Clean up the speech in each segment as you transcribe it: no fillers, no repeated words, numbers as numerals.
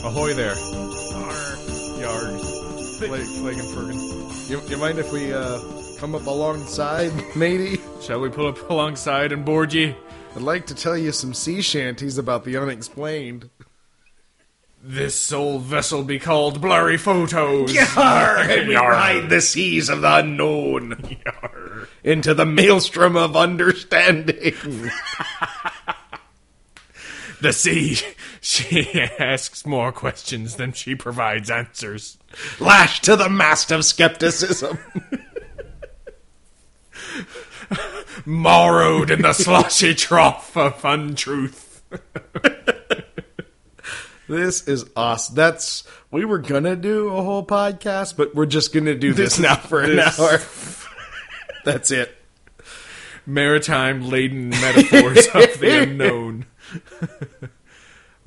Ahoy there. Yarg. Flake and Fergan. You mind if we come up alongside, matey? Shall we pull up alongside and board ye? I'd like to tell you some sea shanties about the unexplained. This sole vessel be called Blurry Photos. Yarg! And we ride the seas of the unknown. Yarg. Into the maelstrom of understanding. The sea, she asks more questions than she provides answers. Lashed to the mast of skepticism. Morrowed in the sloshy trough of untruth. This is awesome. We were going to do a whole podcast, but we're just going to do this now for an hour. That's it. Maritime-laden metaphors of the unknown.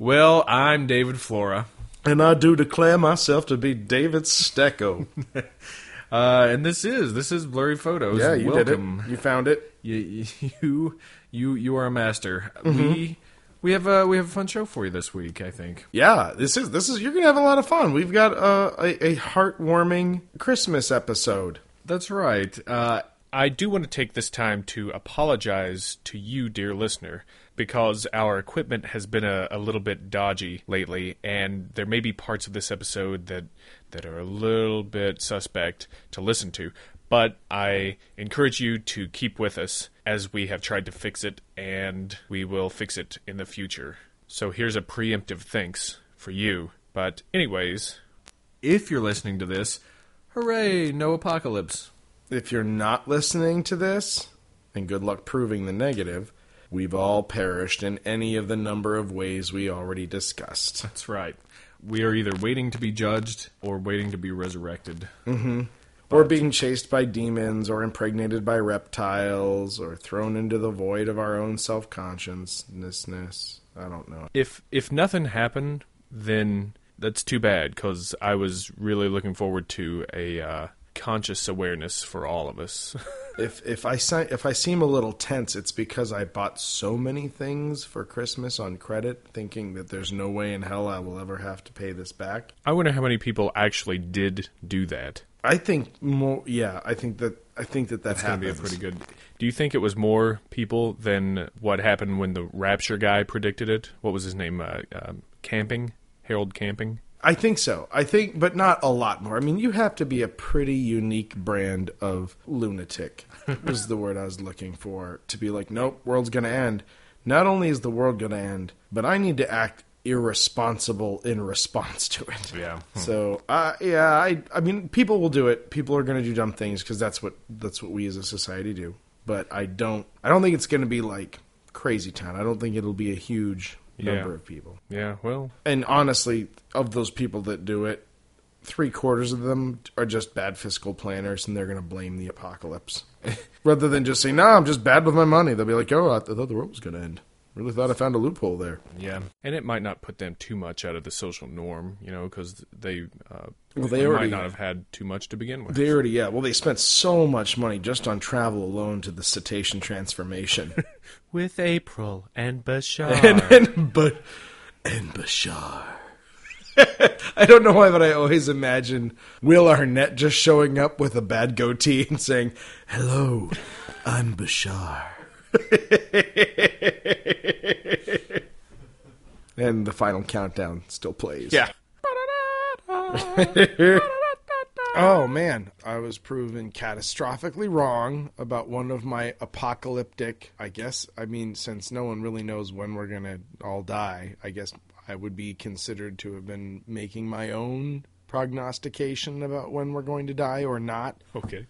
Well, I'm David Flora. And I do declare myself to be David Stecko. And this is Blurry Photos. Yeah, you welcome. Did it. You found it. You are a master. Mm-hmm. We have a fun show for you this week, I think. Yeah, this is you're gonna have a lot of fun. We've got a heartwarming Christmas episode. That's right. I do want to take this time to apologize to you, dear listener, because our equipment has been a little bit dodgy lately, and there may be parts of this episode that are a little bit suspect to listen to. But I encourage you to keep with us as we have tried to fix it, and we will fix it in the future. So here's a preemptive thanks for you. But anyways, if you're listening to this, hooray, no apocalypse. If you're not listening to this, and good luck proving the negative, we've all perished in any of the number of ways we already discussed. That's right. We are either waiting to be judged or waiting to be resurrected. Mm-hmm. Or being chased by demons or impregnated by reptiles or thrown into the void of our own self-consciousness. I don't know. If nothing happened, then that's too bad, because I was really looking forward to a... conscious awareness for all of us. If I seem a little tense, it's because I bought so many things for Christmas on credit, thinking that there's no way in hell I will ever have to pay this back. I wonder how many people actually did do that. I think more. Yeah, I think that that's happens. Gonna be a pretty good. Do you think it was more people than what happened when the rapture guy predicted it? What was his name? Camping, Harold Camping. I think so. But not a lot more. I mean, you have to be a pretty unique brand of lunatic was the word I was looking for, to be like, nope, world's going to end. Not only is the world going to end, but I need to act irresponsible in response to it. Yeah. So, I mean, people will do it. People are going to do dumb things because that's what we as a society do. But I don't think it's going to be like crazy town. I don't think it'll be a huge... number of people. Yeah, well... And honestly, of those people that do it, 3/4 of them are just bad fiscal planners, and they're going to blame the apocalypse. Rather than just say, I'm just bad with my money. They'll be like, I thought the world was going to end. Really thought I found a loophole there. Yeah, and it might not put them too much out of the social norm, because they might not have had too much to begin with. They already, yeah. Well, they spent so much money just on travel alone to the cetacean transformation. With April and Bashar. And Bashar. I don't know why, but I always imagine Will Arnett just showing up with a bad goatee and saying, hello, I'm Bashar. And the final countdown still plays. Yeah. Oh, man. I was proven catastrophically wrong about one of my apocalyptic, I guess. I mean, since no one really knows when we're going to all die, I guess I would be considered to have been making my own prognostication about when we're going to die or not. Okay.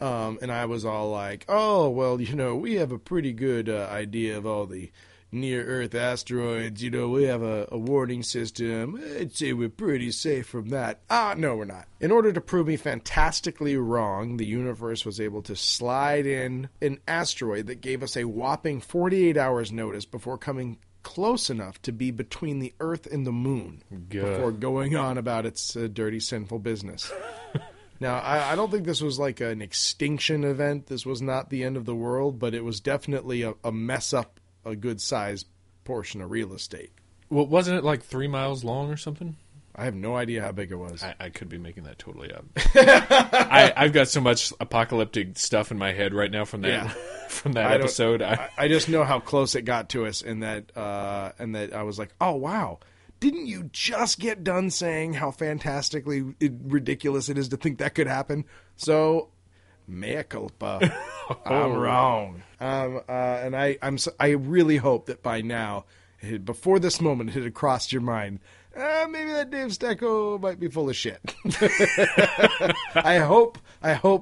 And I was all like, oh, well, we have a pretty good idea of all the near-Earth asteroids. We have a warning system. I'd say we're pretty safe from that. No, we're not. In order to prove me fantastically wrong, the universe was able to slide in an asteroid that gave us a whopping 48 hours notice before coming close enough to be between the earth and the moon before going on about its dirty, sinful business. Now, I don't think this was like an extinction event. This was not the end of the world, but it was definitely a mess up a good-sized portion of real estate. Well, wasn't it like 3 miles long or something? I have no idea how big it was. I could be making that totally up. I've got so much apocalyptic stuff in my head right now from that episode. I just know how close it got to us, and that I was like, oh wow, didn't you just get done saying how fantastically ridiculous it is to think that could happen? So, mea culpa. I'm wrong. And I really hope that by now, before this moment, it had crossed your mind. Maybe that Dave Stecko might be full of shit. I hope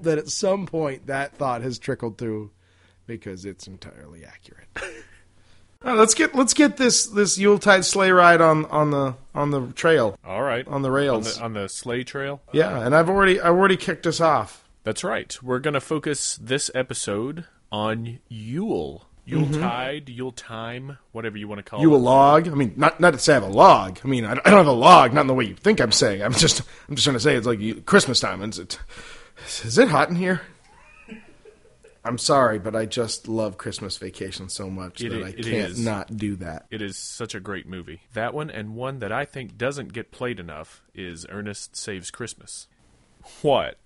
that at some point that thought has trickled through, because it's entirely accurate. Right, let's get this Yuletide sleigh ride on the trail. All right, on the rails, on the sleigh trail. Yeah, and I've already kicked us off. That's right. We're gonna focus this episode on Yule. Yuletide, mm-hmm. Yule time, whatever you want to call it. Yule log. I mean, not to say I have a log. I mean, I don't have a log. Not in the way you think I'm saying. I'm just trying to say it's like Christmas time. Is it hot in here? I'm sorry, but I just love Christmas Vacation so much that I can't not do that. It is such a great movie. That one, and one that I think doesn't get played enough, is Ernest Saves Christmas. What?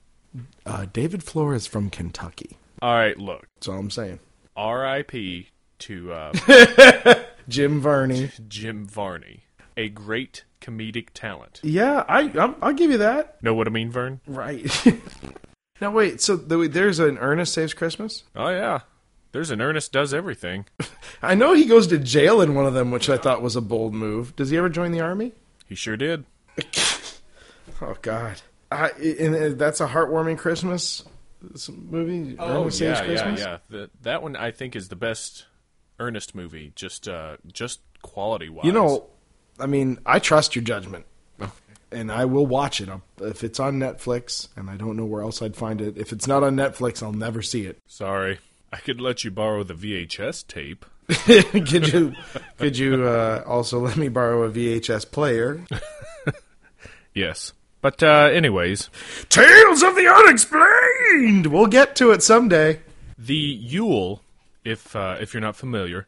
David Flora is from Kentucky. All right, look. That's all I'm saying. R.I.P. to Jim Varney, a great comedic talent. Yeah, I'll give you that. Know what I mean, Vern? Right. Now wait, so there's an Ernest Saves Christmas? Oh yeah, there's an Ernest Does Everything. I know he goes to jail in one of them, which I thought was a bold move. Does he ever join the army? He sure did. Oh God, and that's a heartwarming Christmas. This movie, Ernest Saves Christmas? That one I think is the best Ernest movie, just quality wise. You know, I mean, I trust your judgment, and I will watch it if it's on Netflix. And I don't know where else I'd find it. If it's not on Netflix, I'll never see it. Sorry, I could let you borrow the VHS tape. Could you also let me borrow a VHS player? Yes. But anyways, Tales of the Unexplained! We'll get to it someday. The Yule, if you're not familiar,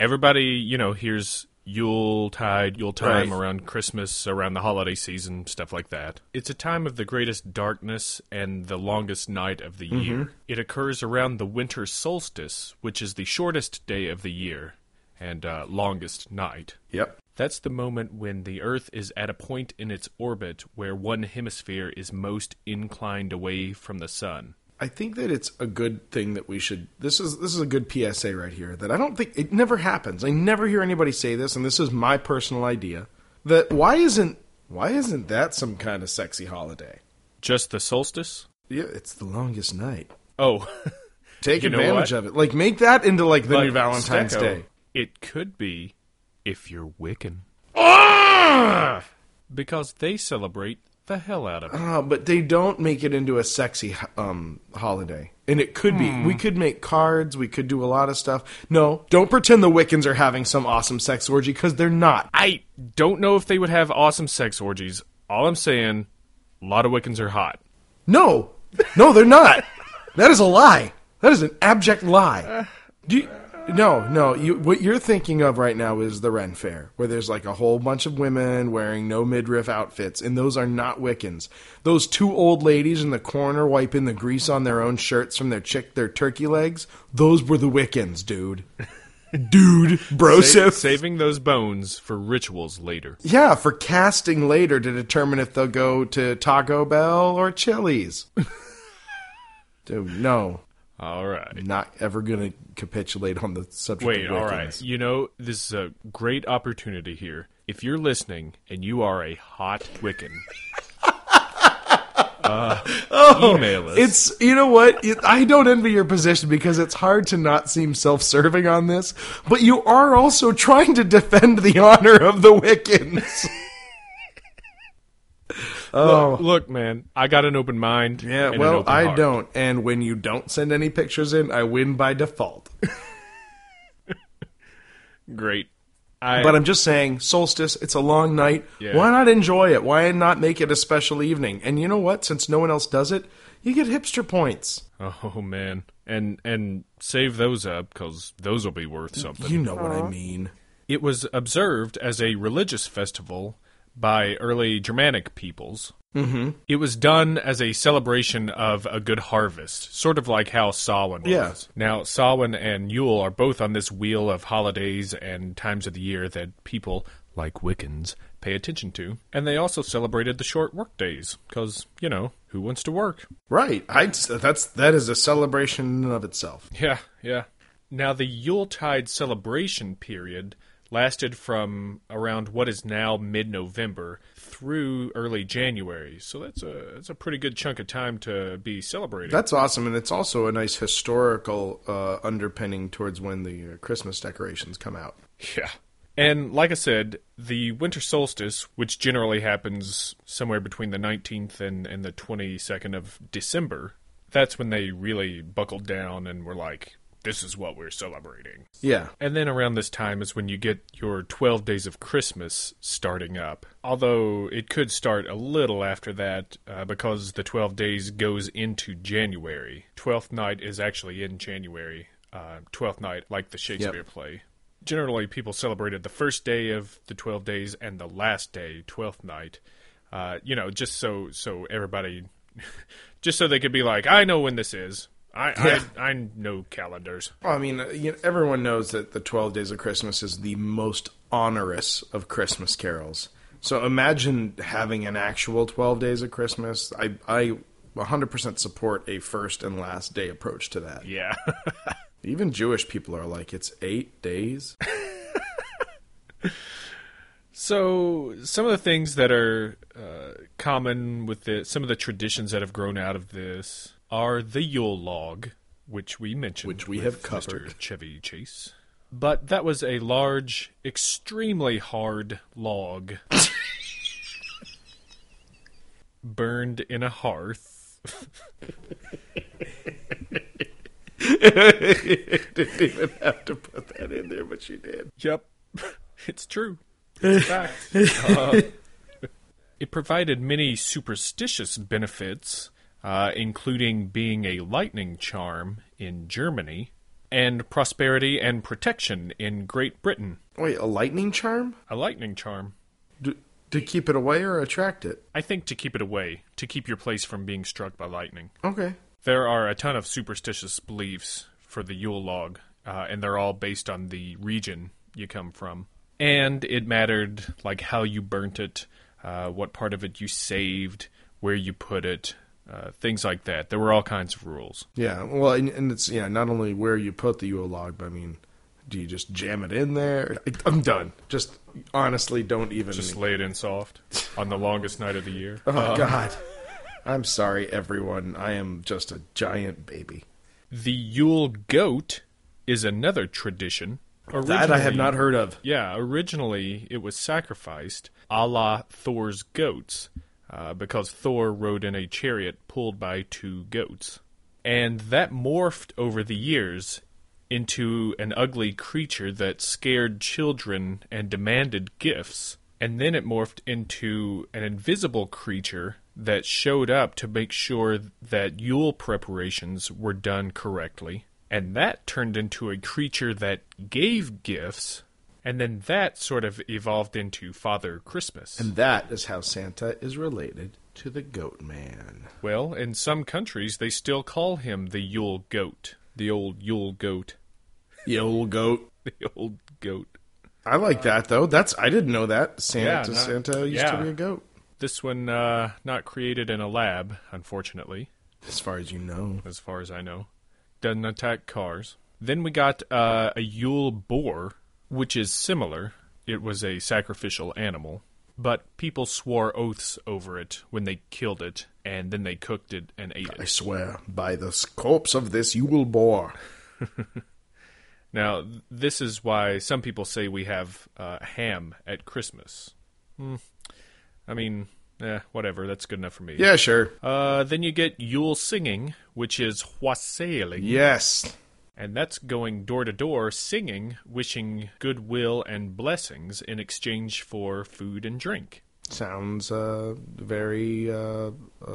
everybody, you know, hears Yuletide, Yule time, right, around Christmas, around the holiday season, stuff like that. It's a time of the greatest darkness and the longest night of the year. It occurs around the winter solstice, which is the shortest day of the year and longest night. Yep. That's the moment when the Earth is at a point in its orbit where one hemisphere is most inclined away from the sun. I think that it's a good thing that we should... This is a good PSA right here, that I don't think... It never happens. I never hear anybody say this, and this is my personal idea, that why isn't that some kind of sexy holiday? Just the solstice? Yeah, it's the longest night. Oh. Take advantage of it. Like, make that into, like, the new Valentine's Day. It could be... if you're Wiccan. Ah! Because they celebrate the hell out of it. But they don't make it into a sexy holiday. And it could be. We could make cards. We could do a lot of stuff. No, don't pretend the Wiccans are having some awesome sex orgy, because they're not. I don't know if they would have awesome sex orgies. All I'm saying, a lot of Wiccans are hot. No, they're not. That is a lie. That is an abject lie. No. What you're thinking of right now is the Ren Fair, where there's like a whole bunch of women wearing no midriff outfits, and those are not Wiccans. Those two old ladies in the corner wiping the grease on their own shirts from their turkey legs, those were the Wiccans, dude. Dude, bro. Saving those bones for rituals later. Yeah, for casting later to determine if they'll go to Taco Bell or Chili's. Dude, no. All right. Not ever going to capitulate on the subject of Wiccans. All right. You know, this is a great opportunity here. If you're listening and you are a hot Wiccan, email us. You know what? I don't envy your position, because it's hard to not seem self-serving on this, but you are also trying to defend the honor of the Wiccans. Oh. Look, man, I got an open mind. Yeah, well, an open heart. I don't. And when you don't send any pictures in, I win by default. Great. But I'm just saying, solstice, it's a long night. Yeah. Why not enjoy it? Why not make it a special evening? And you know what? Since no one else does it, you get hipster points. Oh, man. And save those up, because those will be worth something. You know what I mean. It was observed as a religious festival by early Germanic peoples. Mm-hmm. It was done as a celebration of a good harvest, sort of like how Samhain was. Yeah. Now, Samhain and Yule are both on this wheel of holidays and times of the year that people, like Wiccans, pay attention to. And they also celebrated the short work days, because, you know, who wants to work? Right. That is a celebration of itself. Yeah, yeah. Now, the Yuletide celebration period lasted from around what is now mid-November through early January. So that's a pretty good chunk of time to be celebrating. That's awesome, and it's also a nice historical underpinning towards when the Christmas decorations come out. Yeah. And like I said, the winter solstice, which generally happens somewhere between the 19th and the 22nd of December, that's when they really buckled down and were like, this is what we're celebrating. Yeah. And then around this time is when you get your 12 days of Christmas starting up. Although it could start a little after that because the 12 days goes into January. 12th night is actually in January. 12th night, like the Shakespeare play. Generally, people celebrated the first day of the 12 days and the last day, 12th night. Just so everybody... just so they could be like, I know when this is. I know calendars. Well, I mean, everyone knows that the 12 Days of Christmas is the most onerous of Christmas carols. So imagine having an actual 12 Days of Christmas. I 100% support a first and last day approach to that. Yeah. Even Jewish people are like, it's 8 days. So some of the things that are common with some of the traditions that have grown out of this... are the Yule log, which we mentioned. Which we have covered. Mr. Chevy Chase. But that was a large, extremely hard log burned in a hearth. Didn't even have to put that in there, but she did. Yep. It's true. It's a fact. It provided many superstitious benefits... including being a lightning charm in Germany and prosperity and protection in Great Britain. Wait, a lightning charm? A lightning charm. To keep it away or attract it? I think to keep it away, to keep your place from being struck by lightning. Okay. There are a ton of superstitious beliefs for the Yule log, and they're all based on the region you come from. And it mattered, like, how you burnt it, what part of it you saved, where you put it. Things like that. There were all kinds of rules. Yeah, well, and it's not only where you put the Yule log, but I mean, do you just jam it in there? I'm done. Just honestly, don't even... just lay it in soft on the longest night of the year. Oh, God. I'm sorry, everyone. I am just a giant baby. The Yule goat is another tradition. That I have not heard of. Yeah, originally it was sacrificed a la Thor's goats. Because Thor rode in a chariot pulled by two goats. And that morphed over the years into an ugly creature that scared children and demanded gifts. And then it morphed into an invisible creature that showed up to make sure that Yule preparations were done correctly. And that turned into a creature that gave gifts... and then that sort of evolved into Father Christmas. And that is how Santa is related to the Goat Man. Well, in some countries, they still call him the Yule Goat. The old Yule Goat. The old goat. The old goat. I like that, though. I didn't know that. Santa used to be a goat. This one, not created in a lab, unfortunately. As far as you know. As far as I know. Doesn't attack cars. Then we got a Yule boar. Which is similar. It was a sacrificial animal, but people swore oaths over it when they killed it, and then they cooked it and ate it. I swear, by the corpse of this Yule boar. Now, this is why some people say we have ham at Christmas. I mean, whatever, that's good enough for me. Yeah, sure. Then you get Yule singing, which is Hwaseling. Yes. And that's going door to door singing, wishing goodwill and blessings in exchange for food and drink. Sounds very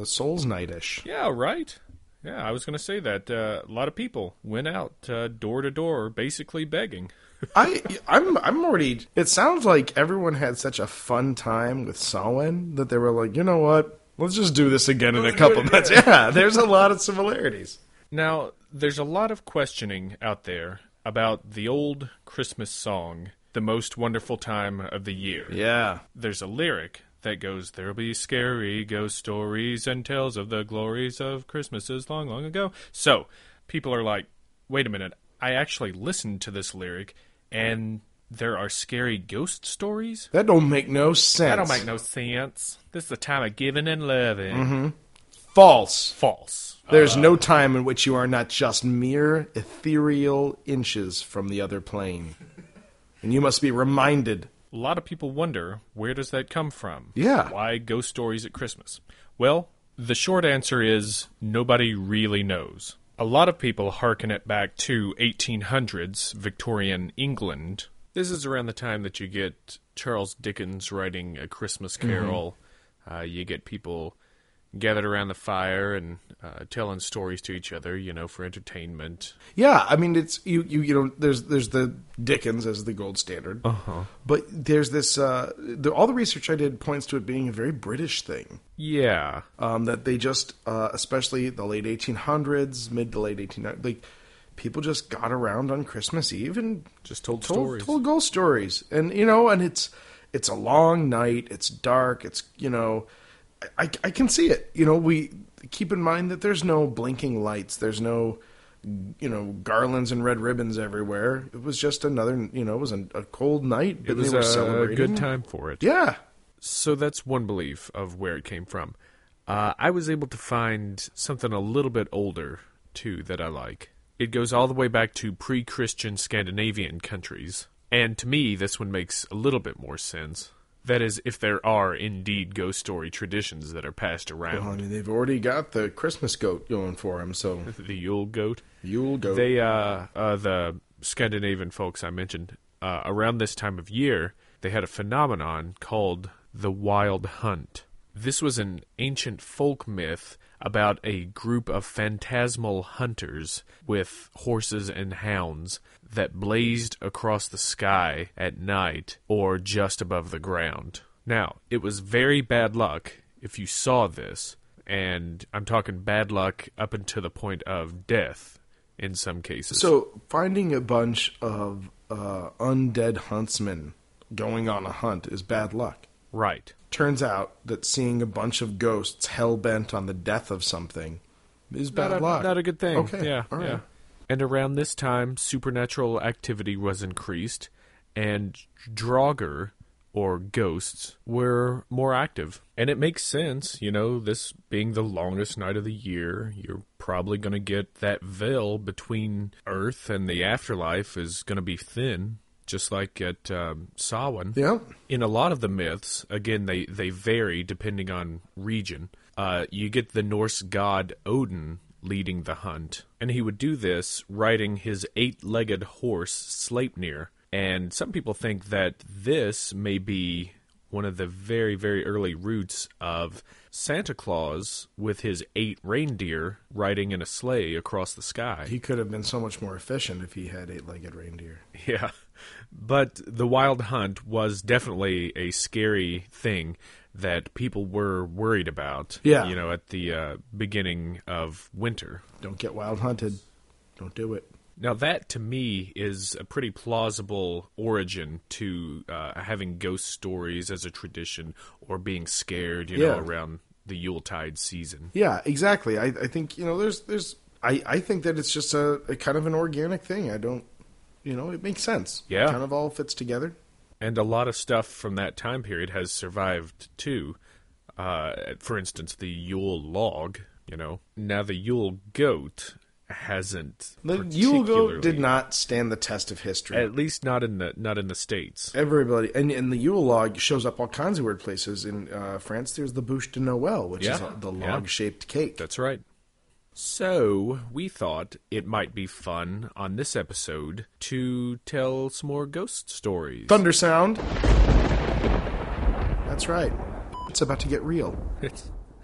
Souls Night-ish. Yeah, right. Yeah, I was going to say that. A lot of people went out door to door basically begging. I'm already... It sounds like everyone had such a fun time with Samhain that they were like, you know what? Let's just do this again in a couple months. Yeah, there's a lot of similarities. Now, there's a lot of questioning out there about the old Christmas song, The Most Wonderful Time of the Year. Yeah. There's a lyric that goes, there'll be scary ghost stories and tales of the glories of Christmases long, long ago. So, people are like, wait a minute, I actually listened to this lyric, and there are scary ghost stories? That don't make no sense. That don't make no sense. This is the time of giving and loving. Mm-hmm. False. False. There's no time in which you are not just mere ethereal inches from the other plane. And you must be reminded. A lot of people wonder, where does that come from? Yeah. Why ghost stories at Christmas? Well, the short answer is nobody really knows. A lot of people hearken it back to 1800s Victorian England. This is around the time that you get Charles Dickens writing A Christmas Carol. Mm-hmm. You get people gathered around the fire and telling stories to each other, you know, for entertainment. Yeah, I mean, it's you know, there's the Dickens as the gold standard, but there's this all the research I did points to it being a very British thing. Yeah, that they just, especially the late 1800s, mid to late 1800s, like people just got around on Christmas Eve and just told ghost stories, and you know, and it's a long night, it's dark, it's you know. I can see it. You know, we keep in mind that there's no blinking lights. There's no, you know, garlands and red ribbons everywhere. It was just another, you know, it was a cold night. But it was a good time for it. Yeah. So that's one belief of where it came from. I was able to find something a little bit older, too, that I like. It goes all the way back to pre-Christian Scandinavian countries. And to me, this one makes a little bit more sense. That is, if there are indeed ghost story traditions that are passed around. Well, I mean, they've already got the Christmas goat going for them, so... The Yule goat? Yule goat. They, the Scandinavian folks I mentioned, around this time of year, they had a phenomenon called the Wild Hunt. This was an ancient folk myth about a group of phantasmal hunters with horses and hounds that blazed across the sky at night or just above the ground. Now, it was very bad luck if you saw this, and I'm talking bad luck up until the point of death in some cases. So, finding a bunch of undead huntsmen going on a hunt is bad luck. Right. Turns out that seeing a bunch of ghosts hell-bent on the death of something is bad luck. Not a good thing. Okay. Yeah, all right. Yeah. And around this time, supernatural activity was increased, and draugr, or ghosts, were more active. And it makes sense, you know, this being the longest night of the year, you're probably going to get that veil between Earth and the afterlife is going to be thin. Just like at Samhain. Yeah. In a lot of the myths, again, they vary depending on region. You get the Norse god Odin leading the hunt. And he would do this riding his eight-legged horse, Sleipnir. And some people think that this may be one of the very, very early roots of Santa Claus with his eight reindeer riding in a sleigh across the sky. He could have been so much more efficient if he had eight-legged reindeer. Yeah. But the Wild Hunt was definitely a scary thing that people were worried about, yeah. You know, at the beginning of winter. Don't get wild hunted. Don't do it. Now, that, to me, is a pretty plausible origin to having ghost stories as a tradition or being scared, you know, around the Yuletide season. Yeah, exactly. I think, you know, I think that it's just a kind of an organic thing. I don't... You know, it makes sense. Yeah. It kind of all fits together. And a lot of stuff from that time period has survived, too. For instance, the Yule log, you know. Now, the Yule goat hasn't particularly... The Yule goat did not stand the test of history. At least not in the States. Everybody... And the Yule log shows up all kinds of weird places. In France, there's the Bûche de Noël, which is the log-shaped cake. That's right. So, we thought it might be fun on this episode to tell some more ghost stories. Thunder sound. That's right. It's about to get real.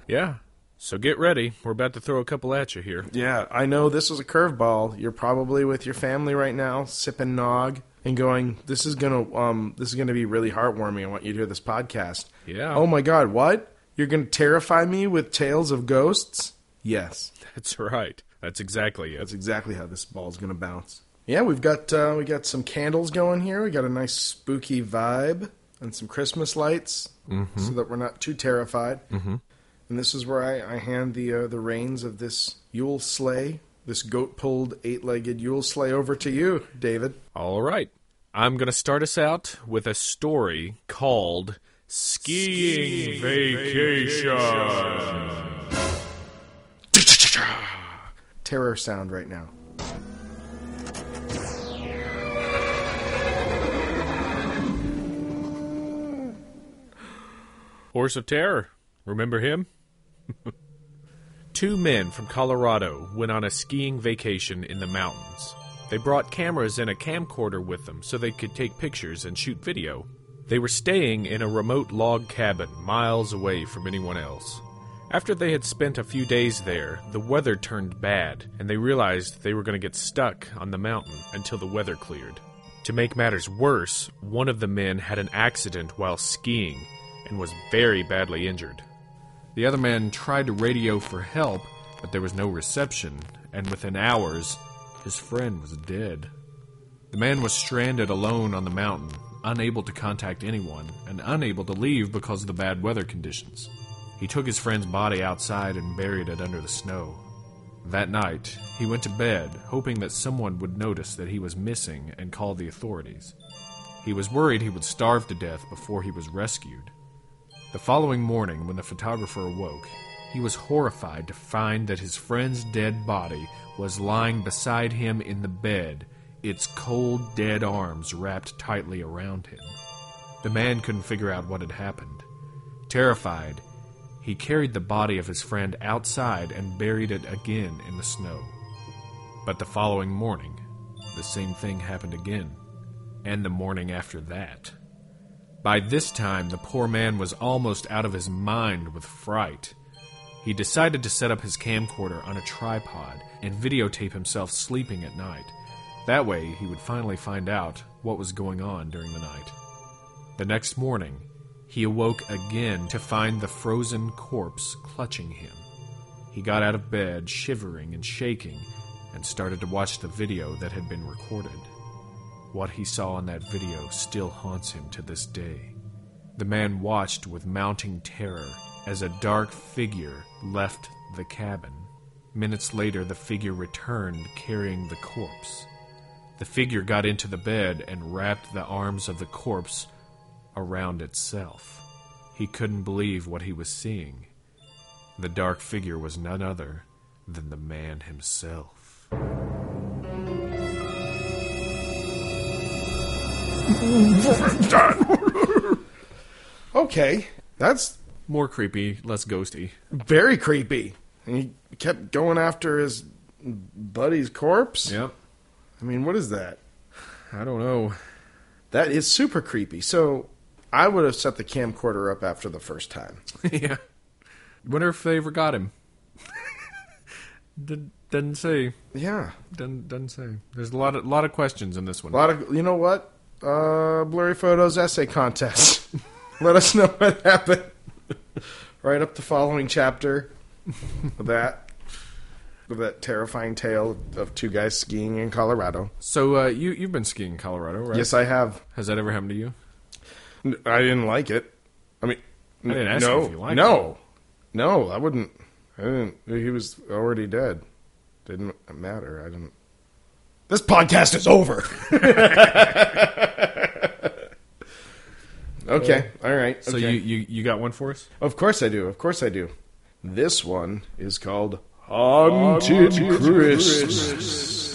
Yeah. So get ready. We're about to throw a couple at you here. Yeah, I know this is a curveball. You're probably with your family right now, sipping nog and going, this is gonna be really heartwarming. I want you to hear this podcast. Yeah. Oh my God, what? You're gonna terrify me with tales of ghosts? Yes. That's right. That's exactly it. That's exactly how this ball's going to bounce. Yeah, we got some candles going here. We got a nice spooky vibe and some Christmas lights so that we're not too terrified. Mm-hmm. And this is where I hand the reins of this Yule sleigh, this goat-pulled, eight-legged Yule sleigh over to you, David. All right. I'm going to start us out with a story called Skiing Vacation. Terror sound right now. Horse of Terror. Remember him? 2 men from Colorado went on a skiing vacation in the mountains. They brought cameras and a camcorder with them so they could take pictures and shoot video. They were staying in a remote log cabin miles away from anyone else. After they had spent a few days there, the weather turned bad, and they realized they were going to get stuck on the mountain until the weather cleared. To make matters worse, one of the men had an accident while skiing and was very badly injured. The other man tried to radio for help, but there was no reception, and within hours, his friend was dead. The man was stranded alone on the mountain, unable to contact anyone, and unable to leave because of the bad weather conditions. He took his friend's body outside and buried it under the snow. That night, he went to bed, hoping that someone would notice that he was missing and call the authorities. He was worried he would starve to death before he was rescued. The following morning, when the photographer awoke, he was horrified to find that his friend's dead body was lying beside him in the bed, its cold, dead arms wrapped tightly around him. The man couldn't figure out what had happened. Terrified, he carried the body of his friend outside and buried it again in the snow. But the following morning, the same thing happened again, and the morning after that. By this time, the poor man was almost out of his mind with fright. He decided to set up his camcorder on a tripod and videotape himself sleeping at night. That way, he would finally find out what was going on during the night. The next morning, he awoke again to find the frozen corpse clutching him. He got out of bed, shivering and shaking, and started to watch the video that had been recorded. What he saw in that video still haunts him to this day. The man watched with mounting terror as a dark figure left the cabin. Minutes later, the figure returned carrying the corpse. The figure got into the bed and wrapped the arms of the corpse around itself. He couldn't believe what he was seeing. The dark figure was none other than the man himself. Okay, that's more creepy, less ghosty. Very creepy. And he kept going after his buddy's corpse? Yep. I mean, what is that? I don't know. That is super creepy. So I would have set the camcorder up after the first time. Yeah. Wonder if they ever got him. Doesn't say. Yeah. Doesn't say. There's a lot of questions in this one. You know what? Blurry Photos essay contest. Let us know what happened. Write up the following chapter of that. Of that terrifying tale of 2 guys skiing in Colorado. So you've been skiing in Colorado, right? Yes, I have. Has that ever happened to you? I didn't like it. I mean, I didn't ask you if you liked it. No, I wouldn't. I didn't. He was already dead. Didn't matter. I didn't. This podcast is over. Okay. All right. So okay. You got one for us? Of course I do. Of course I do. This one is called Haunted Christmas.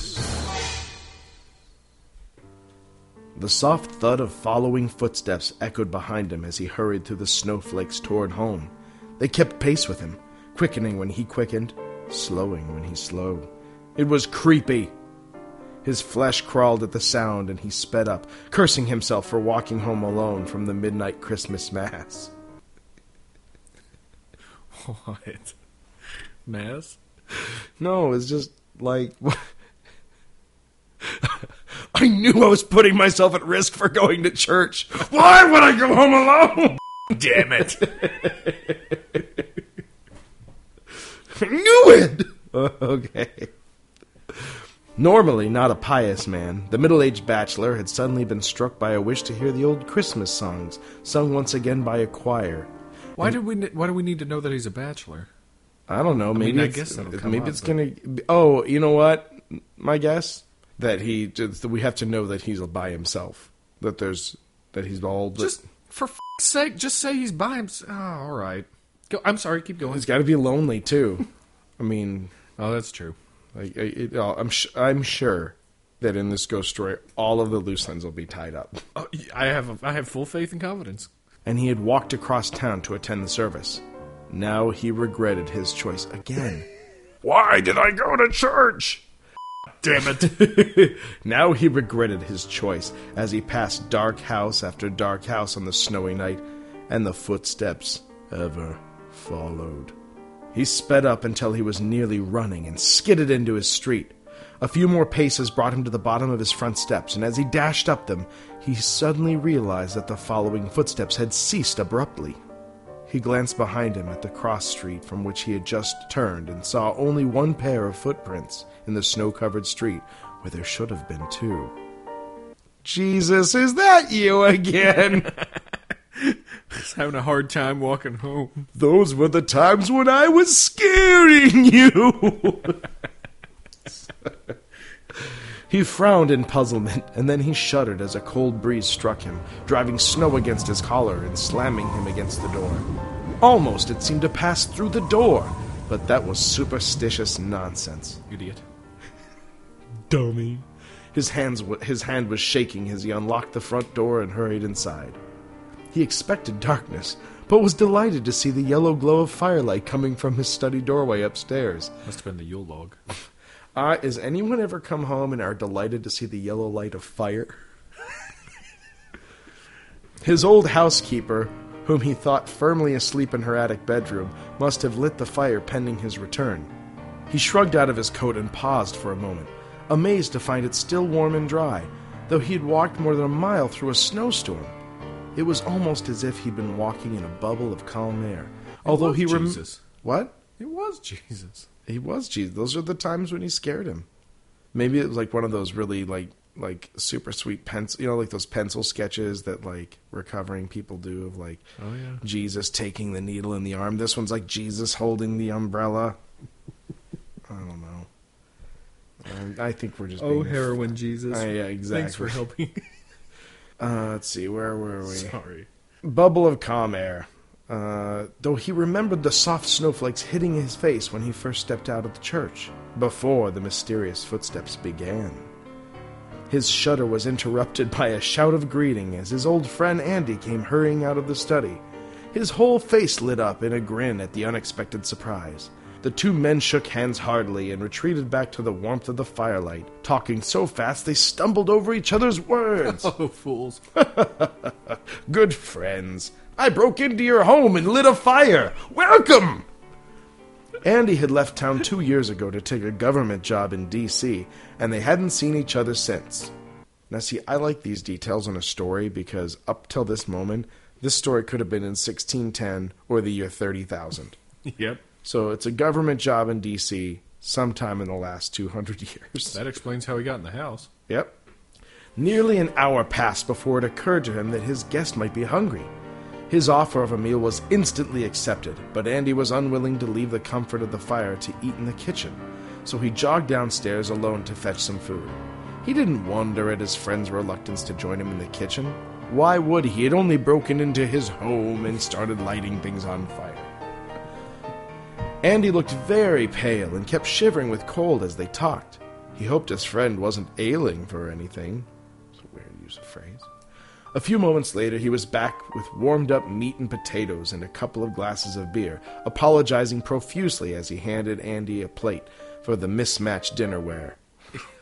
The soft thud of following footsteps echoed behind him as he hurried through the snowflakes toward home. They kept pace with him, quickening when he quickened, slowing when he slowed. It was creepy. His flesh crawled at the sound, and he sped up, cursing himself for walking home alone from the midnight Christmas mass. What? Mass? No, it's just, like... I knew I was putting myself at risk for going to church. Why would I go home alone? Damn it. I knew it! Okay. Normally not a pious man, the middle-aged bachelor had suddenly been struck by a wish to hear the old Christmas songs, sung once again by a choir. Why do we need to know that he's a bachelor? I don't know. Maybe it's going to... Oh, you know what? My guess? That we have to know that he's by himself. That he's all... Just for f***'s sake, just say he's by himself. Oh, all right. Go, I'm sorry, keep going. He's got to be lonely, too. I mean... Oh, that's true. I'm sure that in this ghost story, all of the loose ends will be tied up. Oh, I have full faith and confidence. And he had walked across town to attend the service. Now he regretted his choice again. Why did I go to church? Damn it. Now he regretted his choice as he passed dark house after dark house on the snowy night, and the footsteps ever followed. He sped up until he was nearly running and skidded into his street. A few more paces brought him to the bottom of his front steps, and as he dashed up them, he suddenly realized that the following footsteps had ceased abruptly. He glanced behind him at the cross street from which he had just turned and saw only one pair of footprints in the snow-covered street where there should have been two. Jesus, is that you again? He's having a hard time walking home. Those were the times when I was scaring you. He frowned in puzzlement, and then he shuddered as a cold breeze struck him, driving snow against his collar and slamming him against the door. Almost it seemed to pass through the door, but that was superstitious nonsense. Idiot. Dummy. His hand was shaking as he unlocked the front door and hurried inside. He expected darkness, but was delighted to see the yellow glow of firelight coming from his study doorway upstairs. Must have been the Yule log. Is anyone ever come home and are delighted to see the yellow light of fire? His old housekeeper, whom he thought firmly asleep in her attic bedroom, must have lit the fire pending his return. He shrugged out of his coat and paused for a moment, amazed to find it still warm and dry, though he had walked more than a mile through a snowstorm. It was almost as if he'd been walking in a bubble of calm air. Although he remembered... What? It was Jesus. He was Jesus. Those are the times when he scared him. Maybe it was like one of those really like super sweet pencil, you know, like those pencil sketches that like recovering people do of like, oh, yeah. Jesus taking the needle in the arm. This one's like Jesus holding the umbrella. I don't know. I think we're just heroin Jesus. Yeah, exactly. Thanks for helping. Let's see, where were we? Sorry. Bubble of calm air. Though he remembered the soft snowflakes hitting his face when he first stepped out of the church, before the mysterious footsteps began. His shudder was interrupted by a shout of greeting as his old friend Andy came hurrying out of the study. His whole face lit up in a grin at the unexpected surprise. The two men shook hands heartily and retreated back to the warmth of the firelight, talking so fast they stumbled over each other's words. Oh, fools. Good friends. I broke into your home and lit a fire. Welcome! Andy had left town 2 years ago to take a government job in D.C., and they hadn't seen each other since. Now, see, I like these details on a story because up till this moment, this story could have been in 1610 or the year 30,000. Yep. So it's a government job in D.C. sometime in the last 200 years. That explains how he got in the house. Yep. Nearly an hour passed before it occurred to him that his guest might be hungry. His offer of a meal was instantly accepted, but Andy was unwilling to leave the comfort of the fire to eat in the kitchen, so he jogged downstairs alone to fetch some food. He didn't wonder at his friend's reluctance to join him in the kitchen. Why would he? He had only broken into his home and started lighting things on fire. Andy looked very pale and kept shivering with cold as they talked. He hoped his friend wasn't ailing for anything. It's a weird use of phrase. A few moments later, he was back with warmed-up meat and potatoes and a couple of glasses of beer, apologizing profusely as he handed Andy a plate for the mismatched dinnerware.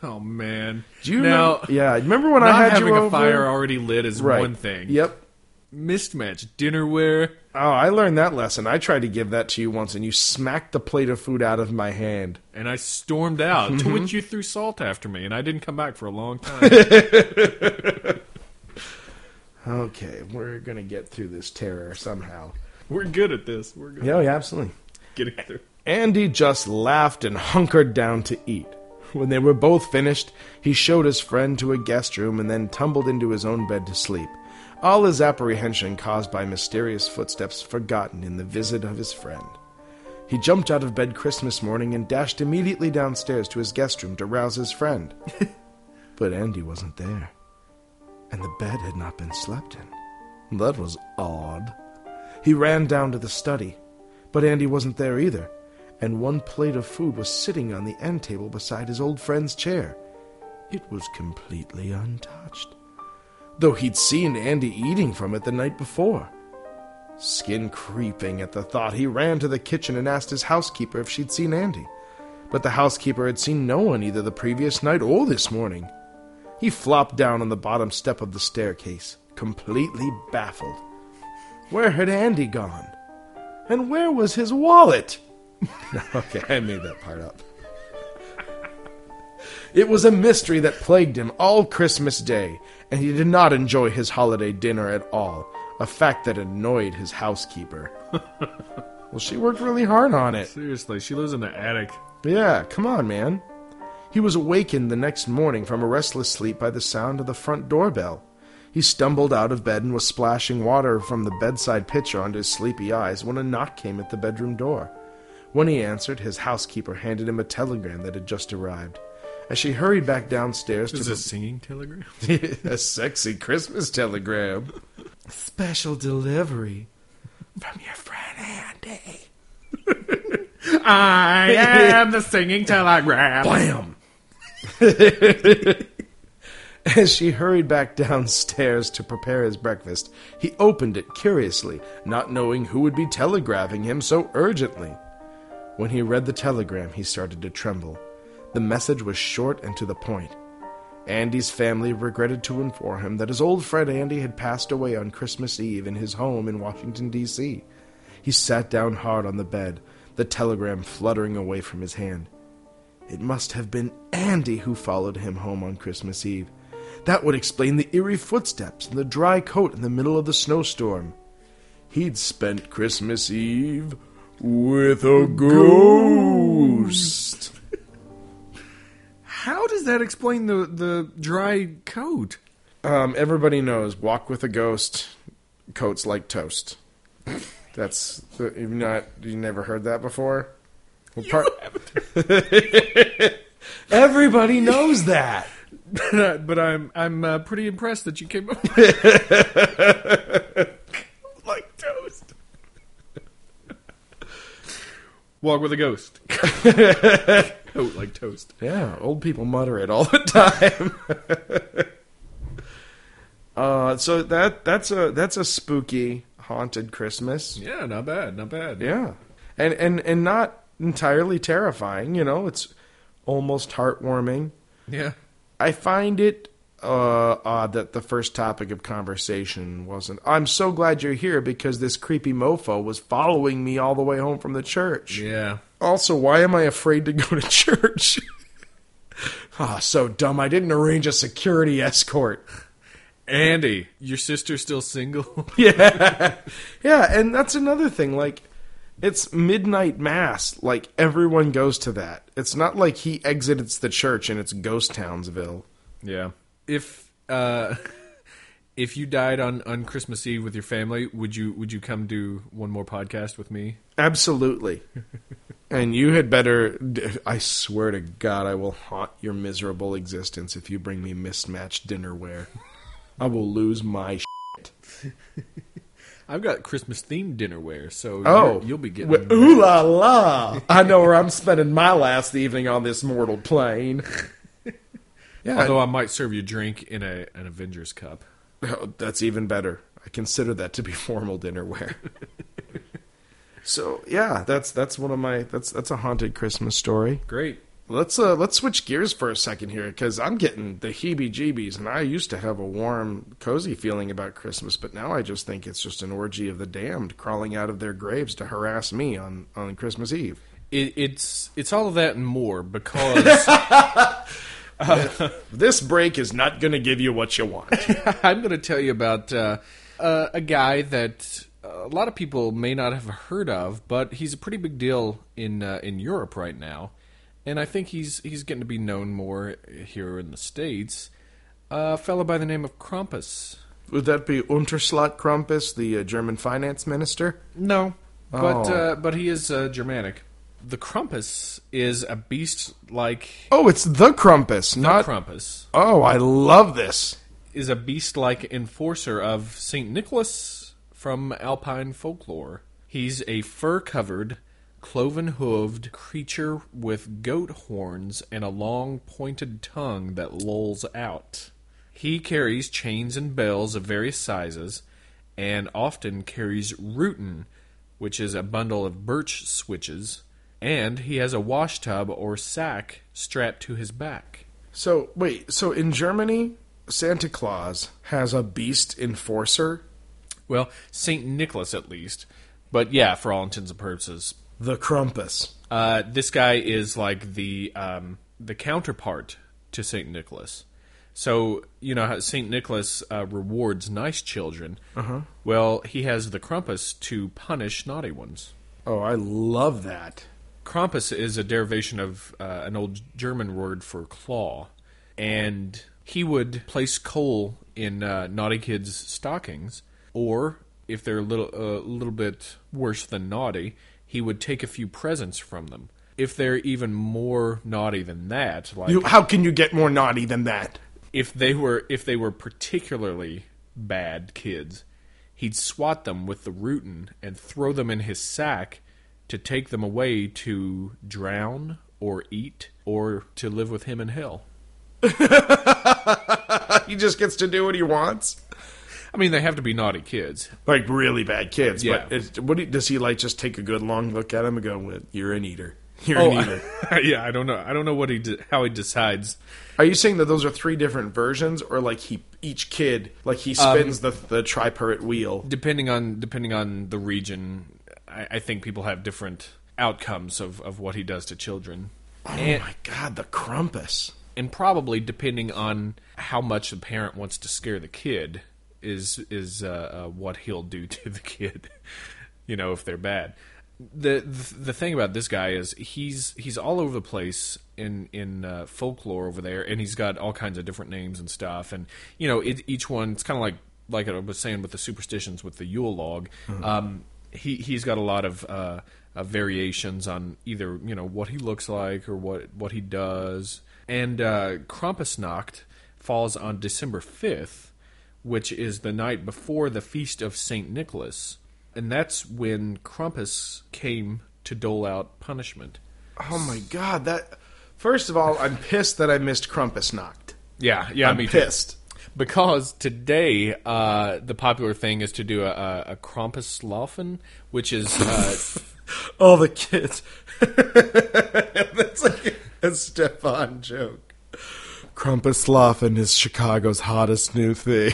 Oh, man. Do you remember? Yeah, remember when I had you over? Not having a fire already lit is one thing. Yep. Mismatched dinnerware. Oh, I learned that lesson. I tried to give that to you once, and you smacked the plate of food out of my hand. And I stormed out, to which you threw salt after me, and I didn't come back for a long time. Okay, we're going to get through this terror somehow. We're good at this. We're good. Yeah, absolutely. Getting through. Andy just laughed and hunkered down to eat. When they were both finished, he showed his friend to a guest room and then tumbled into his own bed to sleep. All his apprehension caused by mysterious footsteps forgotten in the visit of his friend. He jumped out of bed Christmas morning and dashed immediately downstairs to his guest room to rouse his friend. But Andy wasn't there, and the bed had not been slept in. That was odd. He ran down to the study, but Andy wasn't there either, and one plate of food was sitting on the end table beside his old friend's chair. It was completely untouched, though he'd seen Andy eating from it the night before. Skin creeping at the thought, he ran to the kitchen and asked his housekeeper if she'd seen Andy. But the housekeeper had seen no one either the previous night or this morning. He flopped down on the bottom step of the staircase, completely baffled. Where had Andy gone? And where was his wallet? Okay, I made that part up. It was a mystery that plagued him all Christmas Day, and he did not enjoy his holiday dinner at all, a fact that annoyed his housekeeper. Well, she worked really hard on it. Seriously, she lives in the attic. Yeah, come on, man. He was awakened the next morning from a restless sleep by the sound of the front doorbell. He stumbled out of bed and was splashing water from the bedside pitcher onto his sleepy eyes when a knock came at the bedroom door. When he answered, his housekeeper handed him a telegram that had just arrived. As she hurried back downstairs to... It was a singing telegram? A sexy Christmas telegram. Special delivery from your friend Andy. I am the singing telegram. Blam! As she hurried back downstairs to prepare his breakfast, he opened it curiously, not knowing who would be telegraphing him so urgently. When he read the telegram, he started to tremble. The message was short and to the point. Andy's family regretted to inform him that his old friend Andy had passed away on Christmas Eve in his home in Washington, D.C. He sat down hard on the bed, the telegram fluttering away from his hand. It must have been Andy who followed him home on Christmas Eve. That would explain the eerie footsteps and the dry coat in the middle of the snowstorm. He'd spent Christmas Eve with a ghost. How does that explain the dry coat? Everybody knows, walk with a ghost, coats like toast. That's, you never heard that before? Well, you haven't. Everybody knows that. But I'm pretty impressed that you came up with like toast. Walk with a ghost. Coat like toast. Yeah, old people mutter it all the time. So that's a spooky haunted Christmas. Yeah, not bad, not bad. Yeah, and not entirely terrifying. You know, it's almost heartwarming. Yeah, I find it odd that the first topic of conversation wasn't, I'm so glad you're here because this creepy mofo was following me all the way home from the church. Yeah. Also, why am I afraid to go to church? Ah, oh, so dumb. I didn't arrange a security escort. Andy, your sister's still single? Yeah. Yeah, and that's another thing. Like, it's midnight mass. Like, everyone goes to that. It's not like he exits the church and it's Ghost Townsville. Yeah. If you died on Christmas Eve with your family, would you come do one more podcast with me? Absolutely. And you had better... I swear to God, I will haunt your miserable existence if you bring me mismatched dinnerware. I will lose my shit. I've got Christmas-themed dinnerware, so you'll be getting... ooh la la! I know where I'm spending my last evening on this mortal plane. Yeah. Although I might serve you a drink in an Avengers cup. Oh, that's even better. I consider that to be formal dinnerware. So yeah, that's one of my that's a haunted Christmas story. Great. Let's switch gears for a second here, because I'm getting the heebie-jeebies, and I used to have a warm, cozy feeling about Christmas, but now I just think it's just an orgy of the damned crawling out of their graves to harass me on Christmas Eve. It's all of that and more, because this break is not going to give you what you want. I'm going to tell you about a guy that a lot of people may not have heard of, but he's a pretty big deal in Europe right now. And I think he's getting to be known more here in the States. A fellow by the name of Krampus. Would that be Unterschlot Krampus, the German finance minister? No, but he is Germanic. The Krampus is a beast like... Oh, it's the Krampus, not... The Krampus. Oh, I love this. Is a beast-like enforcer of St. Nicholas from Alpine folklore. He's a fur-covered... cloven-hooved creature with goat horns and a long pointed tongue that lolls out. He carries chains and bells of various sizes and often carries rutin, which is a bundle of birch switches, and he has a wash tub or sack strapped to his back. So, wait, so in Germany, Santa Claus has a beast enforcer? Well, St. Nicholas at least, but yeah, for all intents and purposes... The Krampus. This guy is like the counterpart to St. Nicholas. So, you know how St. Nicholas rewards nice children. Uh-huh. Well, he has the Krampus to punish naughty ones. Oh, I love that. Krampus is a derivation of an old German word for claw. And he would place coal in naughty kids' stockings. Or, if they're a little bit worse than naughty... he would take a few presents from them. If they're even more naughty than that, like how can you get more naughty than that? If they were particularly bad kids, he'd swat them with the rutin and throw them in his sack to take them away to drown or eat or to live with him in hell. He just gets to do what he wants. I mean, they have to be naughty kids. Like, really bad kids. Yeah. But does he, like, just take a good long look at him and go, you're an eater. You're an eater. Yeah, I don't know. I don't know what how he decides. Are you saying that those are three different versions? Or, like, each kid, like, he spins the tri-parrot wheel? Depending on the region, I think people have different outcomes of what he does to children. Oh, my God, the Krampus. And probably depending on how much the parent wants to scare the kid... is what he'll do to the kid, you know, if they're bad. The thing about this guy is he's all over the place in folklore over there, and he's got all kinds of different names and stuff. And, you know, each one, it's kind of like I was saying with the superstitions with the Yule log. Mm-hmm. He's got a lot of variations on either, you know, what he looks like or what he does. And Krampusnacht falls on December 5th, which is the night before the Feast of St. Nicholas. And that's when Krampus came to dole out punishment. Oh, my God. First of all, I'm pissed that I missed Krampusnacht. Yeah, I'm pissed. Because today, the popular thing is to do a Krampuslaufen, which is... all the kids. That's like a Stefan joke. Krampuslaufen is Chicago's hottest new thing.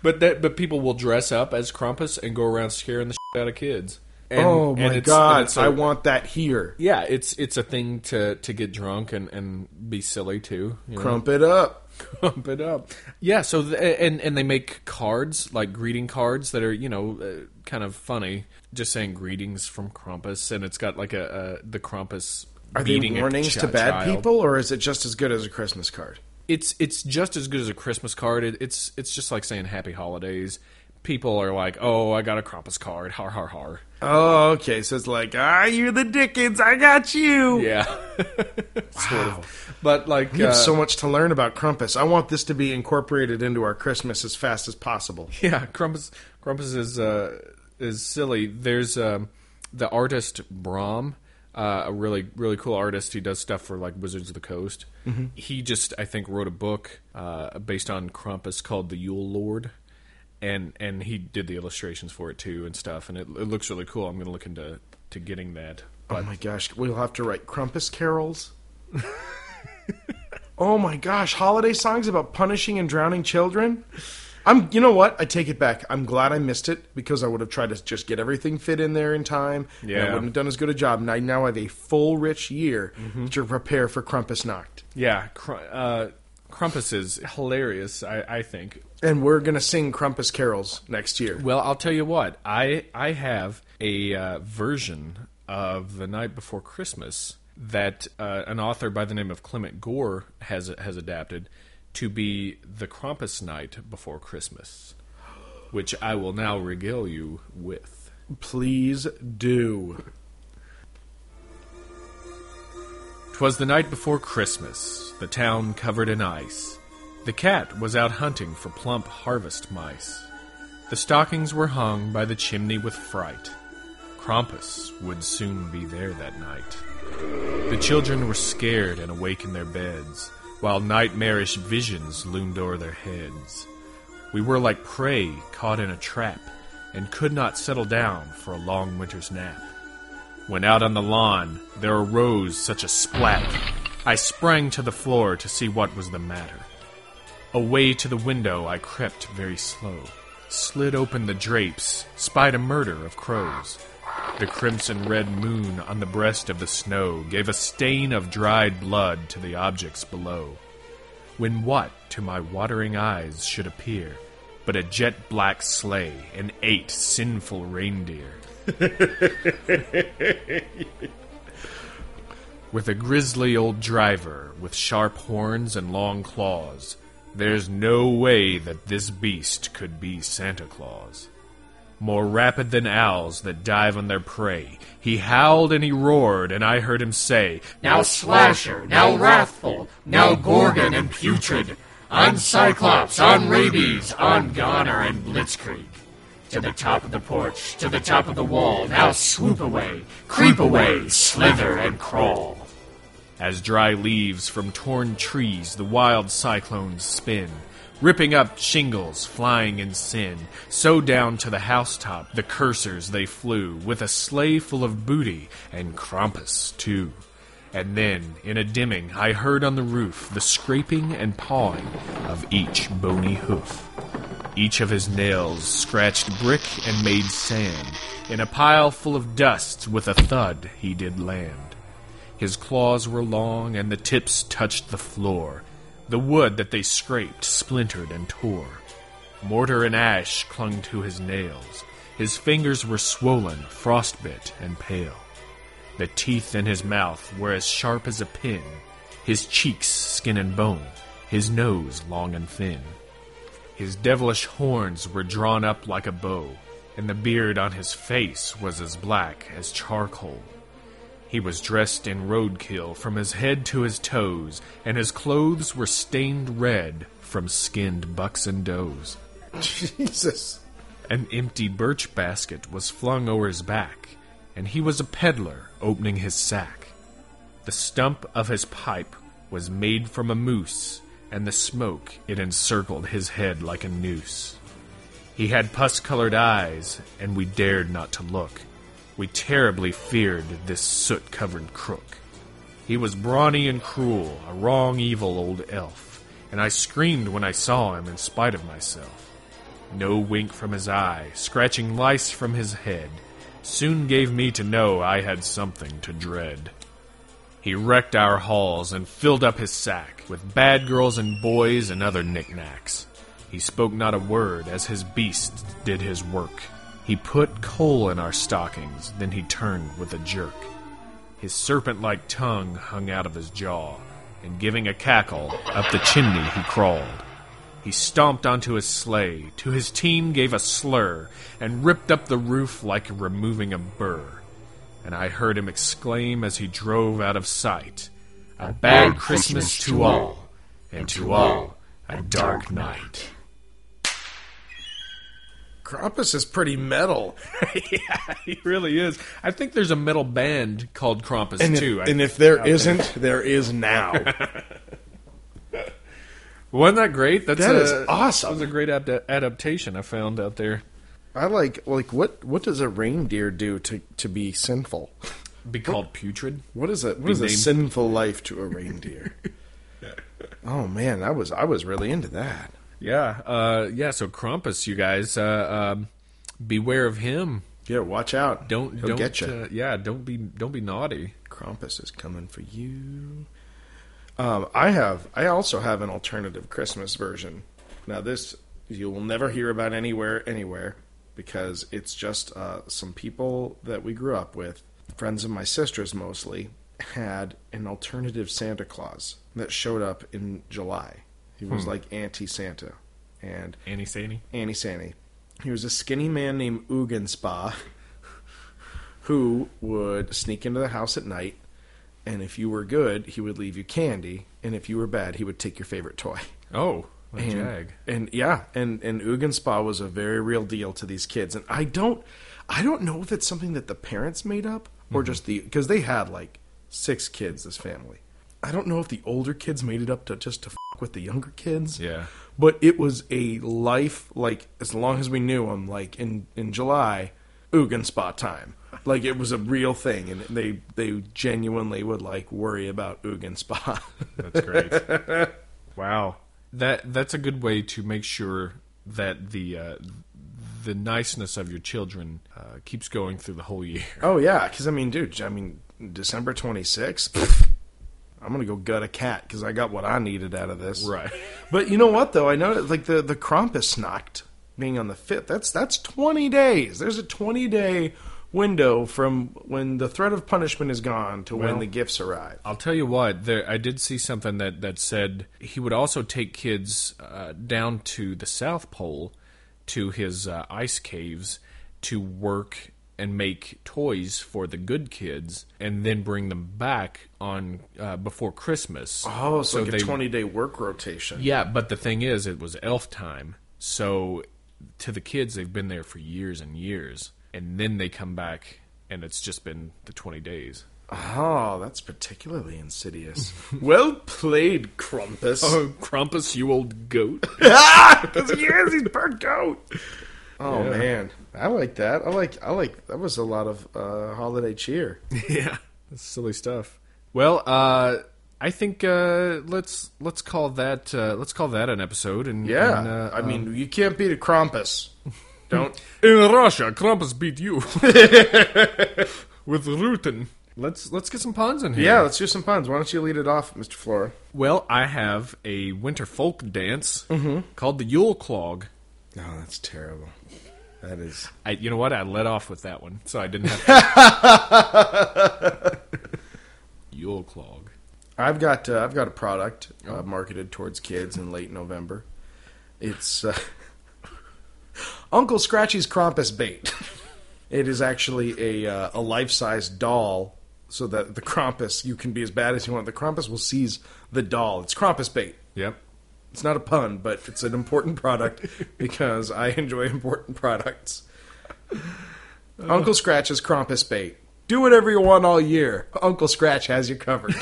but people will dress up as Krampus and go around scaring the shit out of kids. And, oh my God, I want that here. Yeah, it's a thing to get drunk and be silly too. You know? Crump it up. Yeah. So and they make cards, like greeting cards that are, you know, kind of funny, just saying greetings from Krampus, and it's got like the Krampus. Are they warnings to bad people, or is it just as good as a Christmas card? It's just as good as a Christmas card. It's just like saying Happy Holidays. People are like, oh, I got a Krampus card, har har har. Oh, okay, so it's like, you're the Dickens, I got you. Yeah, sort of. But like, we have so much to learn about Krampus. I want this to be incorporated into our Christmas as fast as possible. Yeah, Krampus is silly. There's the artist Brom. a really, really cool artist. He does stuff for like Wizards of the Coast. Mm-hmm. He just, I think, wrote a book based on Krampus called The Yule Lord, and he did the illustrations for it too and stuff. And it looks really cool. I'm going to look into getting that. But... Oh my gosh, we'll have to write Krampus carols. Oh my gosh, holiday songs about punishing and drowning children. You know what? I take it back. I'm glad I missed it because I would have tried to just get everything fit in there in time. Yeah. And I wouldn't have done as good a job. And I now have a full rich year to prepare for Krampusnacht. Yeah. Krampus is hilarious, I think. And we're going to sing Krampus carols next year. Well, I'll tell you what. I have a version of The Night Before Christmas that an author by the name of Clement Gore has adapted to be the Krampus Night Before Christmas, which I will now regale you with. Please do. 'Twas the night before Christmas, the town covered in ice. The cat was out hunting for plump harvest mice. The stockings were hung by the chimney with fright. Krampus would soon be there that night. The children were scared and awake in their beds, while nightmarish visions loomed o'er their heads. We were like prey caught in a trap, and could not settle down for a long winter's nap. When out on the lawn there arose such a splat, I sprang to the floor to see what was the matter. Away to the window I crept very slow, slid open the drapes, spied a murder of crows. The crimson red moon on the breast of the snow gave a stain of dried blood to the objects below, when what to my watering eyes should appear but a jet black sleigh and 8 sinful reindeer. With a grisly old driver with sharp horns and long claws, there's no way that this beast could be Santa Claus. More rapid than owls that dive on their prey, he howled and he roared, and I heard him say, "Now Slasher, now Wrathful, now Gorgon and Putrid, on Cyclops, on Rabies, on Goner and Blitzkrieg. To the top of the porch, to the top of the wall, now swoop away, creep away, slither and crawl." As dry leaves from torn trees the wild cyclones spin, ripping up shingles, flying in sin, so down to the housetop the cursors they flew, with a sleigh full of booty, and Krampus too. And then, in a dimming, I heard on the roof the scraping and pawing of each bony hoof. Each of his nails scratched brick and made sand. In a pile full of dust, with a thud he did land. His claws were long, and the tips touched the floor. The wood that they scraped splintered and tore. Mortar and ash clung to his nails. His fingers were swollen, frostbit, and pale. The teeth in his mouth were as sharp as a pin. His cheeks skin and bone, his nose long and thin. His devilish horns were drawn up like a bow, and the beard on his face was as black as charcoal. He was dressed in roadkill from his head to his toes, and his clothes were stained red from skinned bucks and does. Jesus! An empty birch basket was flung o'er his back, and he was a peddler opening his sack. The stump of his pipe was made from a moose, and the smoke it encircled his head like a noose. He had pus-colored eyes, and we dared not to look. We terribly feared this soot-covered crook. He was brawny and cruel, a wrong, evil old elf, and I screamed when I saw him in spite of myself. No wink from his eye, scratching lice from his head, soon gave me to know I had something to dread. He wrecked our halls and filled up his sack with bad girls and boys and other knickknacks. He spoke not a word as his beast did his work. He put coal in our stockings, then he turned with a jerk. His serpent-like tongue hung out of his jaw, and giving a cackle, up the chimney he crawled. He stomped onto his sleigh, to his team gave a slur, and ripped up the roof like removing a burr. And I heard him exclaim as he drove out of sight, "A bad Christmas to all, and to all a dark night." Krampus is pretty metal. Yeah, he really is. I think there's a metal band called Krampus, and too. If there isn't, there is now. Wasn't that great? That is awesome. That was a great adaptation I found out there. I like what does a reindeer do to be sinful? Be called putrid? What is a sinful life to a reindeer? Oh man, I was really into that. Yeah, so Krampus, you guys, beware of him. Yeah, watch out. He'll get you. Don't be naughty. Krampus is coming for you. I also have an alternative Christmas version. Now this you will never hear about anywhere because it's just some people that we grew up with, friends of my sister's mostly, had an alternative Santa Claus that showed up in July. He was like anti-Santa. And Anti-Santa. He was a skinny man named Ugenspa who would sneak into the house at night, and if you were good, he would leave you candy, and if you were bad, he would take your favorite toy. Oh, what a jag. And Ugenspa was a very real deal to these kids, and I don't know if it's something that the parents made up or just because they had like 6 kids, this family. I don't know if the older kids made it up to fuck with the younger kids. Yeah. But it was a life, like, as long as we knew them, like, in July, Ugenspa time. Like, it was a real thing, and they genuinely would, like, worry about Ugenspa. That's great. Wow. That's a good way to make sure that the niceness of your children keeps going through the whole year. Oh, yeah, because, I mean, December 26th... I'm going to go gut a cat because I got what I needed out of this. Right. But you know what, though? I know like the Krampusnacht being on the 5th, that's 20 days. There's a 20-day window from when the threat of punishment is gone to when the gifts arrive. I'll tell you what. I did see something that said he would also take kids down to the South Pole to his ice caves to work and make toys for the good kids, and then bring them back on before Christmas. Oh, so like a 20-day work rotation. Yeah, but the thing is, it was elf time. So to the kids, they've been there for years and years, and then they come back, and it's just been the 20 days. Oh, that's particularly insidious. Well played, Krampus. Oh, Krampus, you old goat. Because he is, he's burnt goat. Oh yeah. Man, I like that. I like that was a lot of holiday cheer. Yeah, that's silly stuff. Well, I think let's call that an episode. And yeah, you can't beat a Krampus. Don't in Russia, Krampus beat you with Rutan. Let's get some puns in here. Yeah, let's do some puns. Why don't you lead it off, Mr. Flora? Well, I have a winter folk dance called the Yule Clog. Oh, that's terrible. That is... you know what? I let off with that one, so I didn't have to... Yule Clog. I've got a product marketed towards kids in late November. It's Uncle Scratchy's Krampus Bait. It is actually a life-size doll, so that the Krampus, you can be as bad as you want. The Krampus will seize the doll. It's Krampus Bait. Yep. It's not a pun, but it's an important product because I enjoy important products. Uncle Scratch is Krampus Bait. Do whatever you want all year. Uncle Scratch has you covered.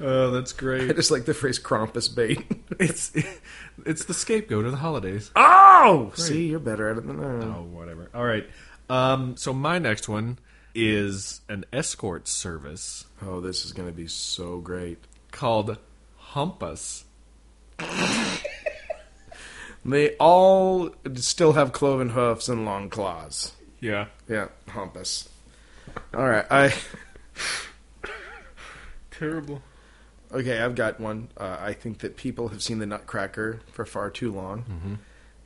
Oh, that's great. I just like the phrase Krampus Bait. It's the scapegoat of the holidays. Oh! Great. See, you're better at it than I am. Oh, whatever. All right. So my next one is an escort service. Oh, this is going to be so great. Called... Humpus. They all still have cloven hoofs and long claws. Yeah. Yeah, Humpus. All right, Terrible. Okay, I've got one. I think that people have seen the Nutcracker for far too long.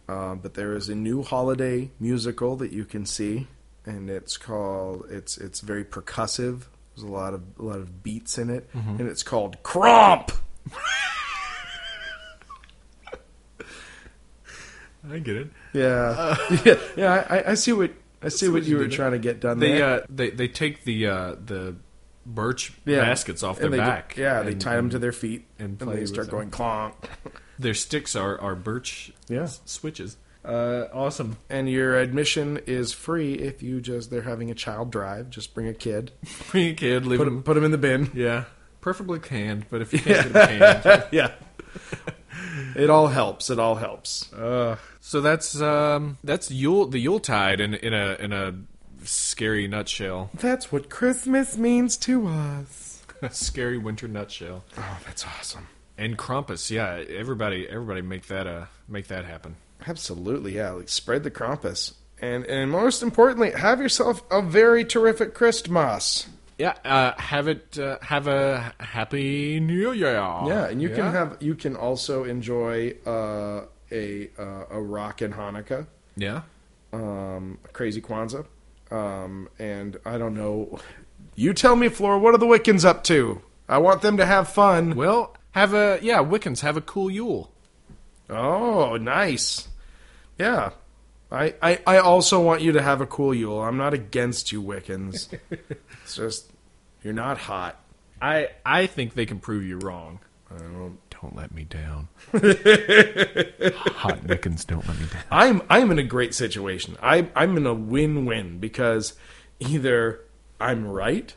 Mm-hmm. But there is a new holiday musical that you can see, and it's called... It's very percussive. There's a lot of beats in it, and it's called Cromp! I get it. Yeah. I see what you were trying to get done there. They take the birch baskets off their back. They tie them to their feet and they start going clonk. Their sticks are birch switches. Awesome. And your admission is free if you just... They're having a child drive. Just bring a kid. Bring a kid. Leave him. Put him in the bin. Yeah. Preferably canned, but if you can't get him canned... Yeah. It all helps. It all helps. So that's the Yuletide in a scary nutshell. That's what Christmas means to us. A scary winter nutshell. Oh, that's awesome. And Krampus, yeah. Everybody make that happen. Absolutely, yeah. Like, spread the Krampus. And most importantly, have yourself a very terrific Christmas. Yeah, have a happy New Year. Yeah, and you can also enjoy a rockin' Hanukkah. Yeah, crazy Kwanzaa, and I don't know. You tell me, Flora, what are the Wiccans up to? I want them to have fun. Well, Wiccans have a cool Yule. Oh, nice. Yeah. I also want you to have a cool Yule. I'm not against you, Wiccans. It's just, you're not hot. I think they can prove you wrong. Don't let me down. Hot Wiccans don't let me down. I'm in a great situation. I'm in a win-win because either I'm right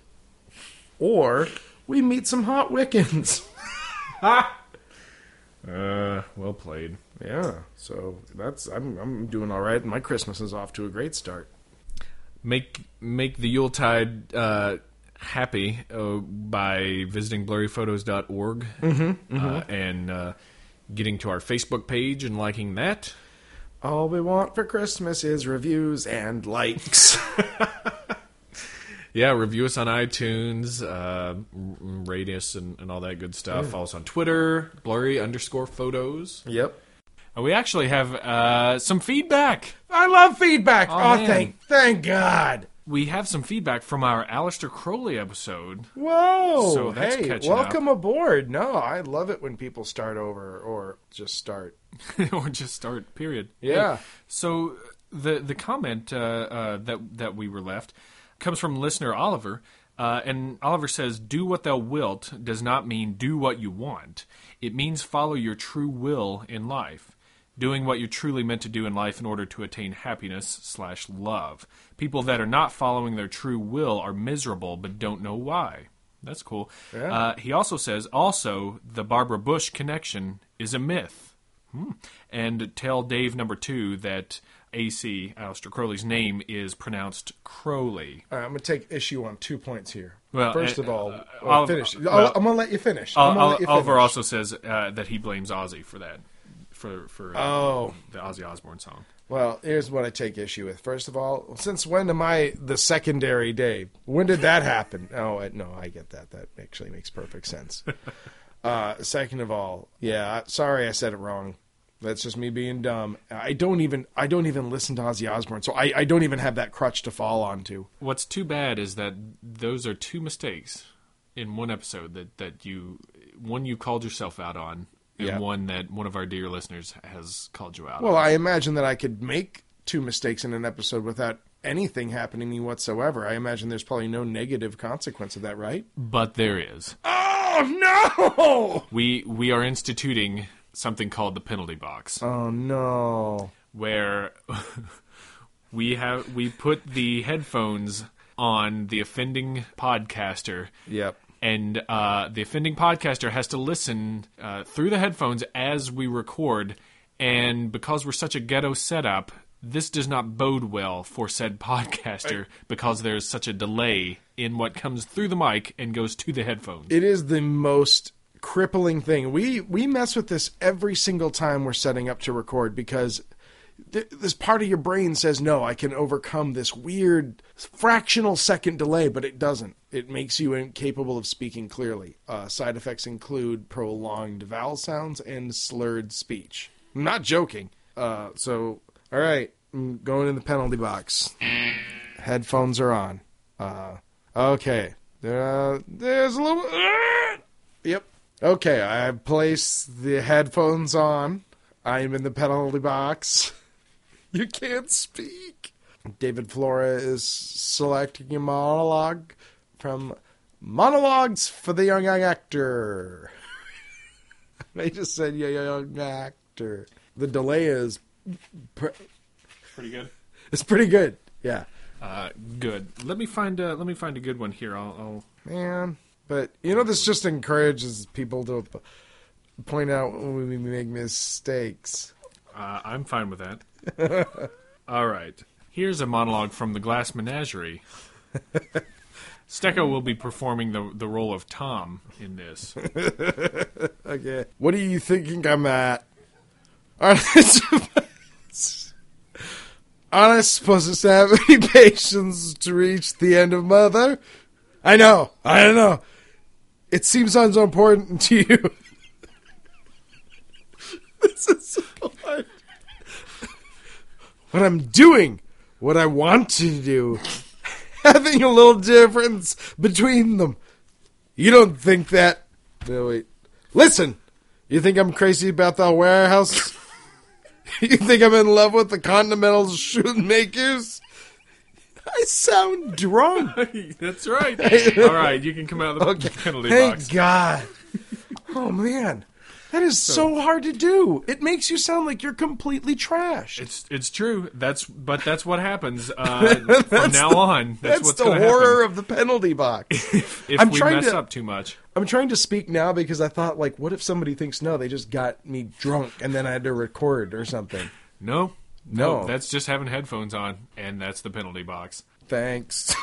or we meet some hot Wiccans. Well played. Yeah, so that's I'm doing all right. My Christmas is off to a great start. Make the Yuletide happy by visiting blurryphotos.org and getting to our Facebook page and liking that. All we want for Christmas is reviews and likes. Yeah, review us on iTunes, rate us and all that good stuff. Yeah. Follow us on Twitter, blurry_photos. Yep. And we actually have some feedback. I love feedback. Oh thank God. We have some feedback from our Aleister Crowley episode. Whoa. So that's catching welcome up. Aboard. No, I love it when people start over or just start. Or just start, period. Yeah. Hey, so the comment that we were left... comes from listener Oliver, and Oliver says, "Do what thou wilt does not mean do what you want. It means follow your true will in life, doing what you're truly meant to do in life in order to attain happiness/love. People that are not following their true will are miserable but don't know why." That's cool. Yeah. He also says, "Also, the Barbara Bush connection is a myth." And tell Dave number 2 that... AC, Aleister Crowley's name is pronounced Crowley. All right, I'm going to take issue on 2 points here. Well, first of all, finish. I'm going to let you finish. Oliver also says that he blames Ozzy for that, for the Ozzy Osbourne song. Well, here's what I take issue with. First of all, since when am I the secondary Dave? When did that happen? Oh, no, I get that. That actually makes perfect sense. Second of all, yeah, sorry I said it wrong. That's just me being dumb. I don't even listen to Ozzy Osbourne, so I don't even have that crutch to fall onto. What's too bad is that those are 2 mistakes in one episode that you called yourself out on, and one that one of our dear listeners has called you out on. Well, I imagine that I could make 2 mistakes in an episode without anything happening to me whatsoever. I imagine there's probably no negative consequence of that, right? But there is. Oh no! We are instituting something called the penalty box. Oh no! Where we put the headphones on the offending podcaster. Yep. And the offending podcaster has to listen through the headphones as we record. And because we're such a ghetto setup, this does not bode well for said podcaster because there's such a delay in what comes through the mic and goes to the headphones. It is the most crippling thing. We mess with this every single time we're setting up to record because this part of your brain says, no, I can overcome this weird fractional second delay, but it doesn't. It makes you incapable of speaking clearly. Side effects include prolonged vowel sounds and slurred speech. I'm not joking. So, all right, I'm going in the penalty box. Headphones are on. Okay. There's a little... Yep. Okay, I place the headphones on. I'm in the penalty box. You can't speak. David Flora is selecting a monologue from Monologues for the Young Actor. They just said Young Actor. The delay is Pretty good. It's pretty good. Yeah. Good. Let me find a good one here. Man, but you know, this just encourages people to point out when we make mistakes. I'm fine with that. All right. Here's a monologue from The Glass Menagerie. Stecko will be performing the role of Tom in this. Okay. What are you thinking I'm at? Aren't I supposed to have any patience to reach the end of Mother? I know. I don't know. It seems unimportant to you. This is so hard. What I'm doing, what I want to do, having a little difference between them. You don't think that... No, wait. Listen, you think I'm crazy about the warehouse? You think I'm in love with the Continental Shoemakers? I sound drunk. That's right. All right, you can come out of the penalty box. Thank God. Oh, man. That is so hard to do. It makes you sound like you're completely trash. It's true. But that's what happens from now on. That's the horror of the penalty box. If we mess up too much. I'm trying to speak now because I thought, like, what if somebody thinks, no, they just got me drunk and then I had to record or something. No. That's just having headphones on, and that's the penalty box. Thanks.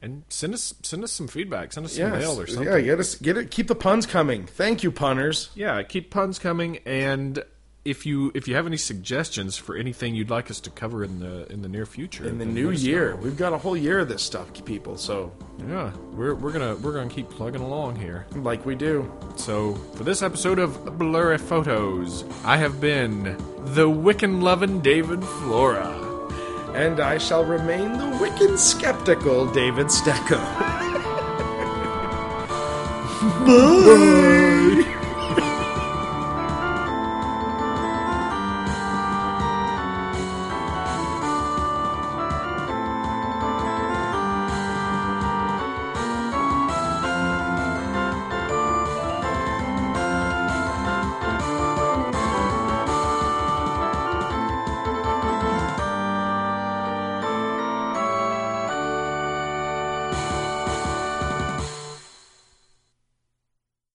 And send us some feedback. Send us some mail or something. Yeah, get it. Keep the puns coming. Thank you, punners. Yeah, keep puns coming. And if you have any suggestions for anything you'd like us to cover in the near future, in the new year, we've got a whole year of this stuff, people. So yeah, we're gonna keep plugging along here, like we do. So for this episode of Blurry Photos, I have been the Wiccan-loving David Flora. And I shall remain the Wiccan skeptical David Stecko. Bye!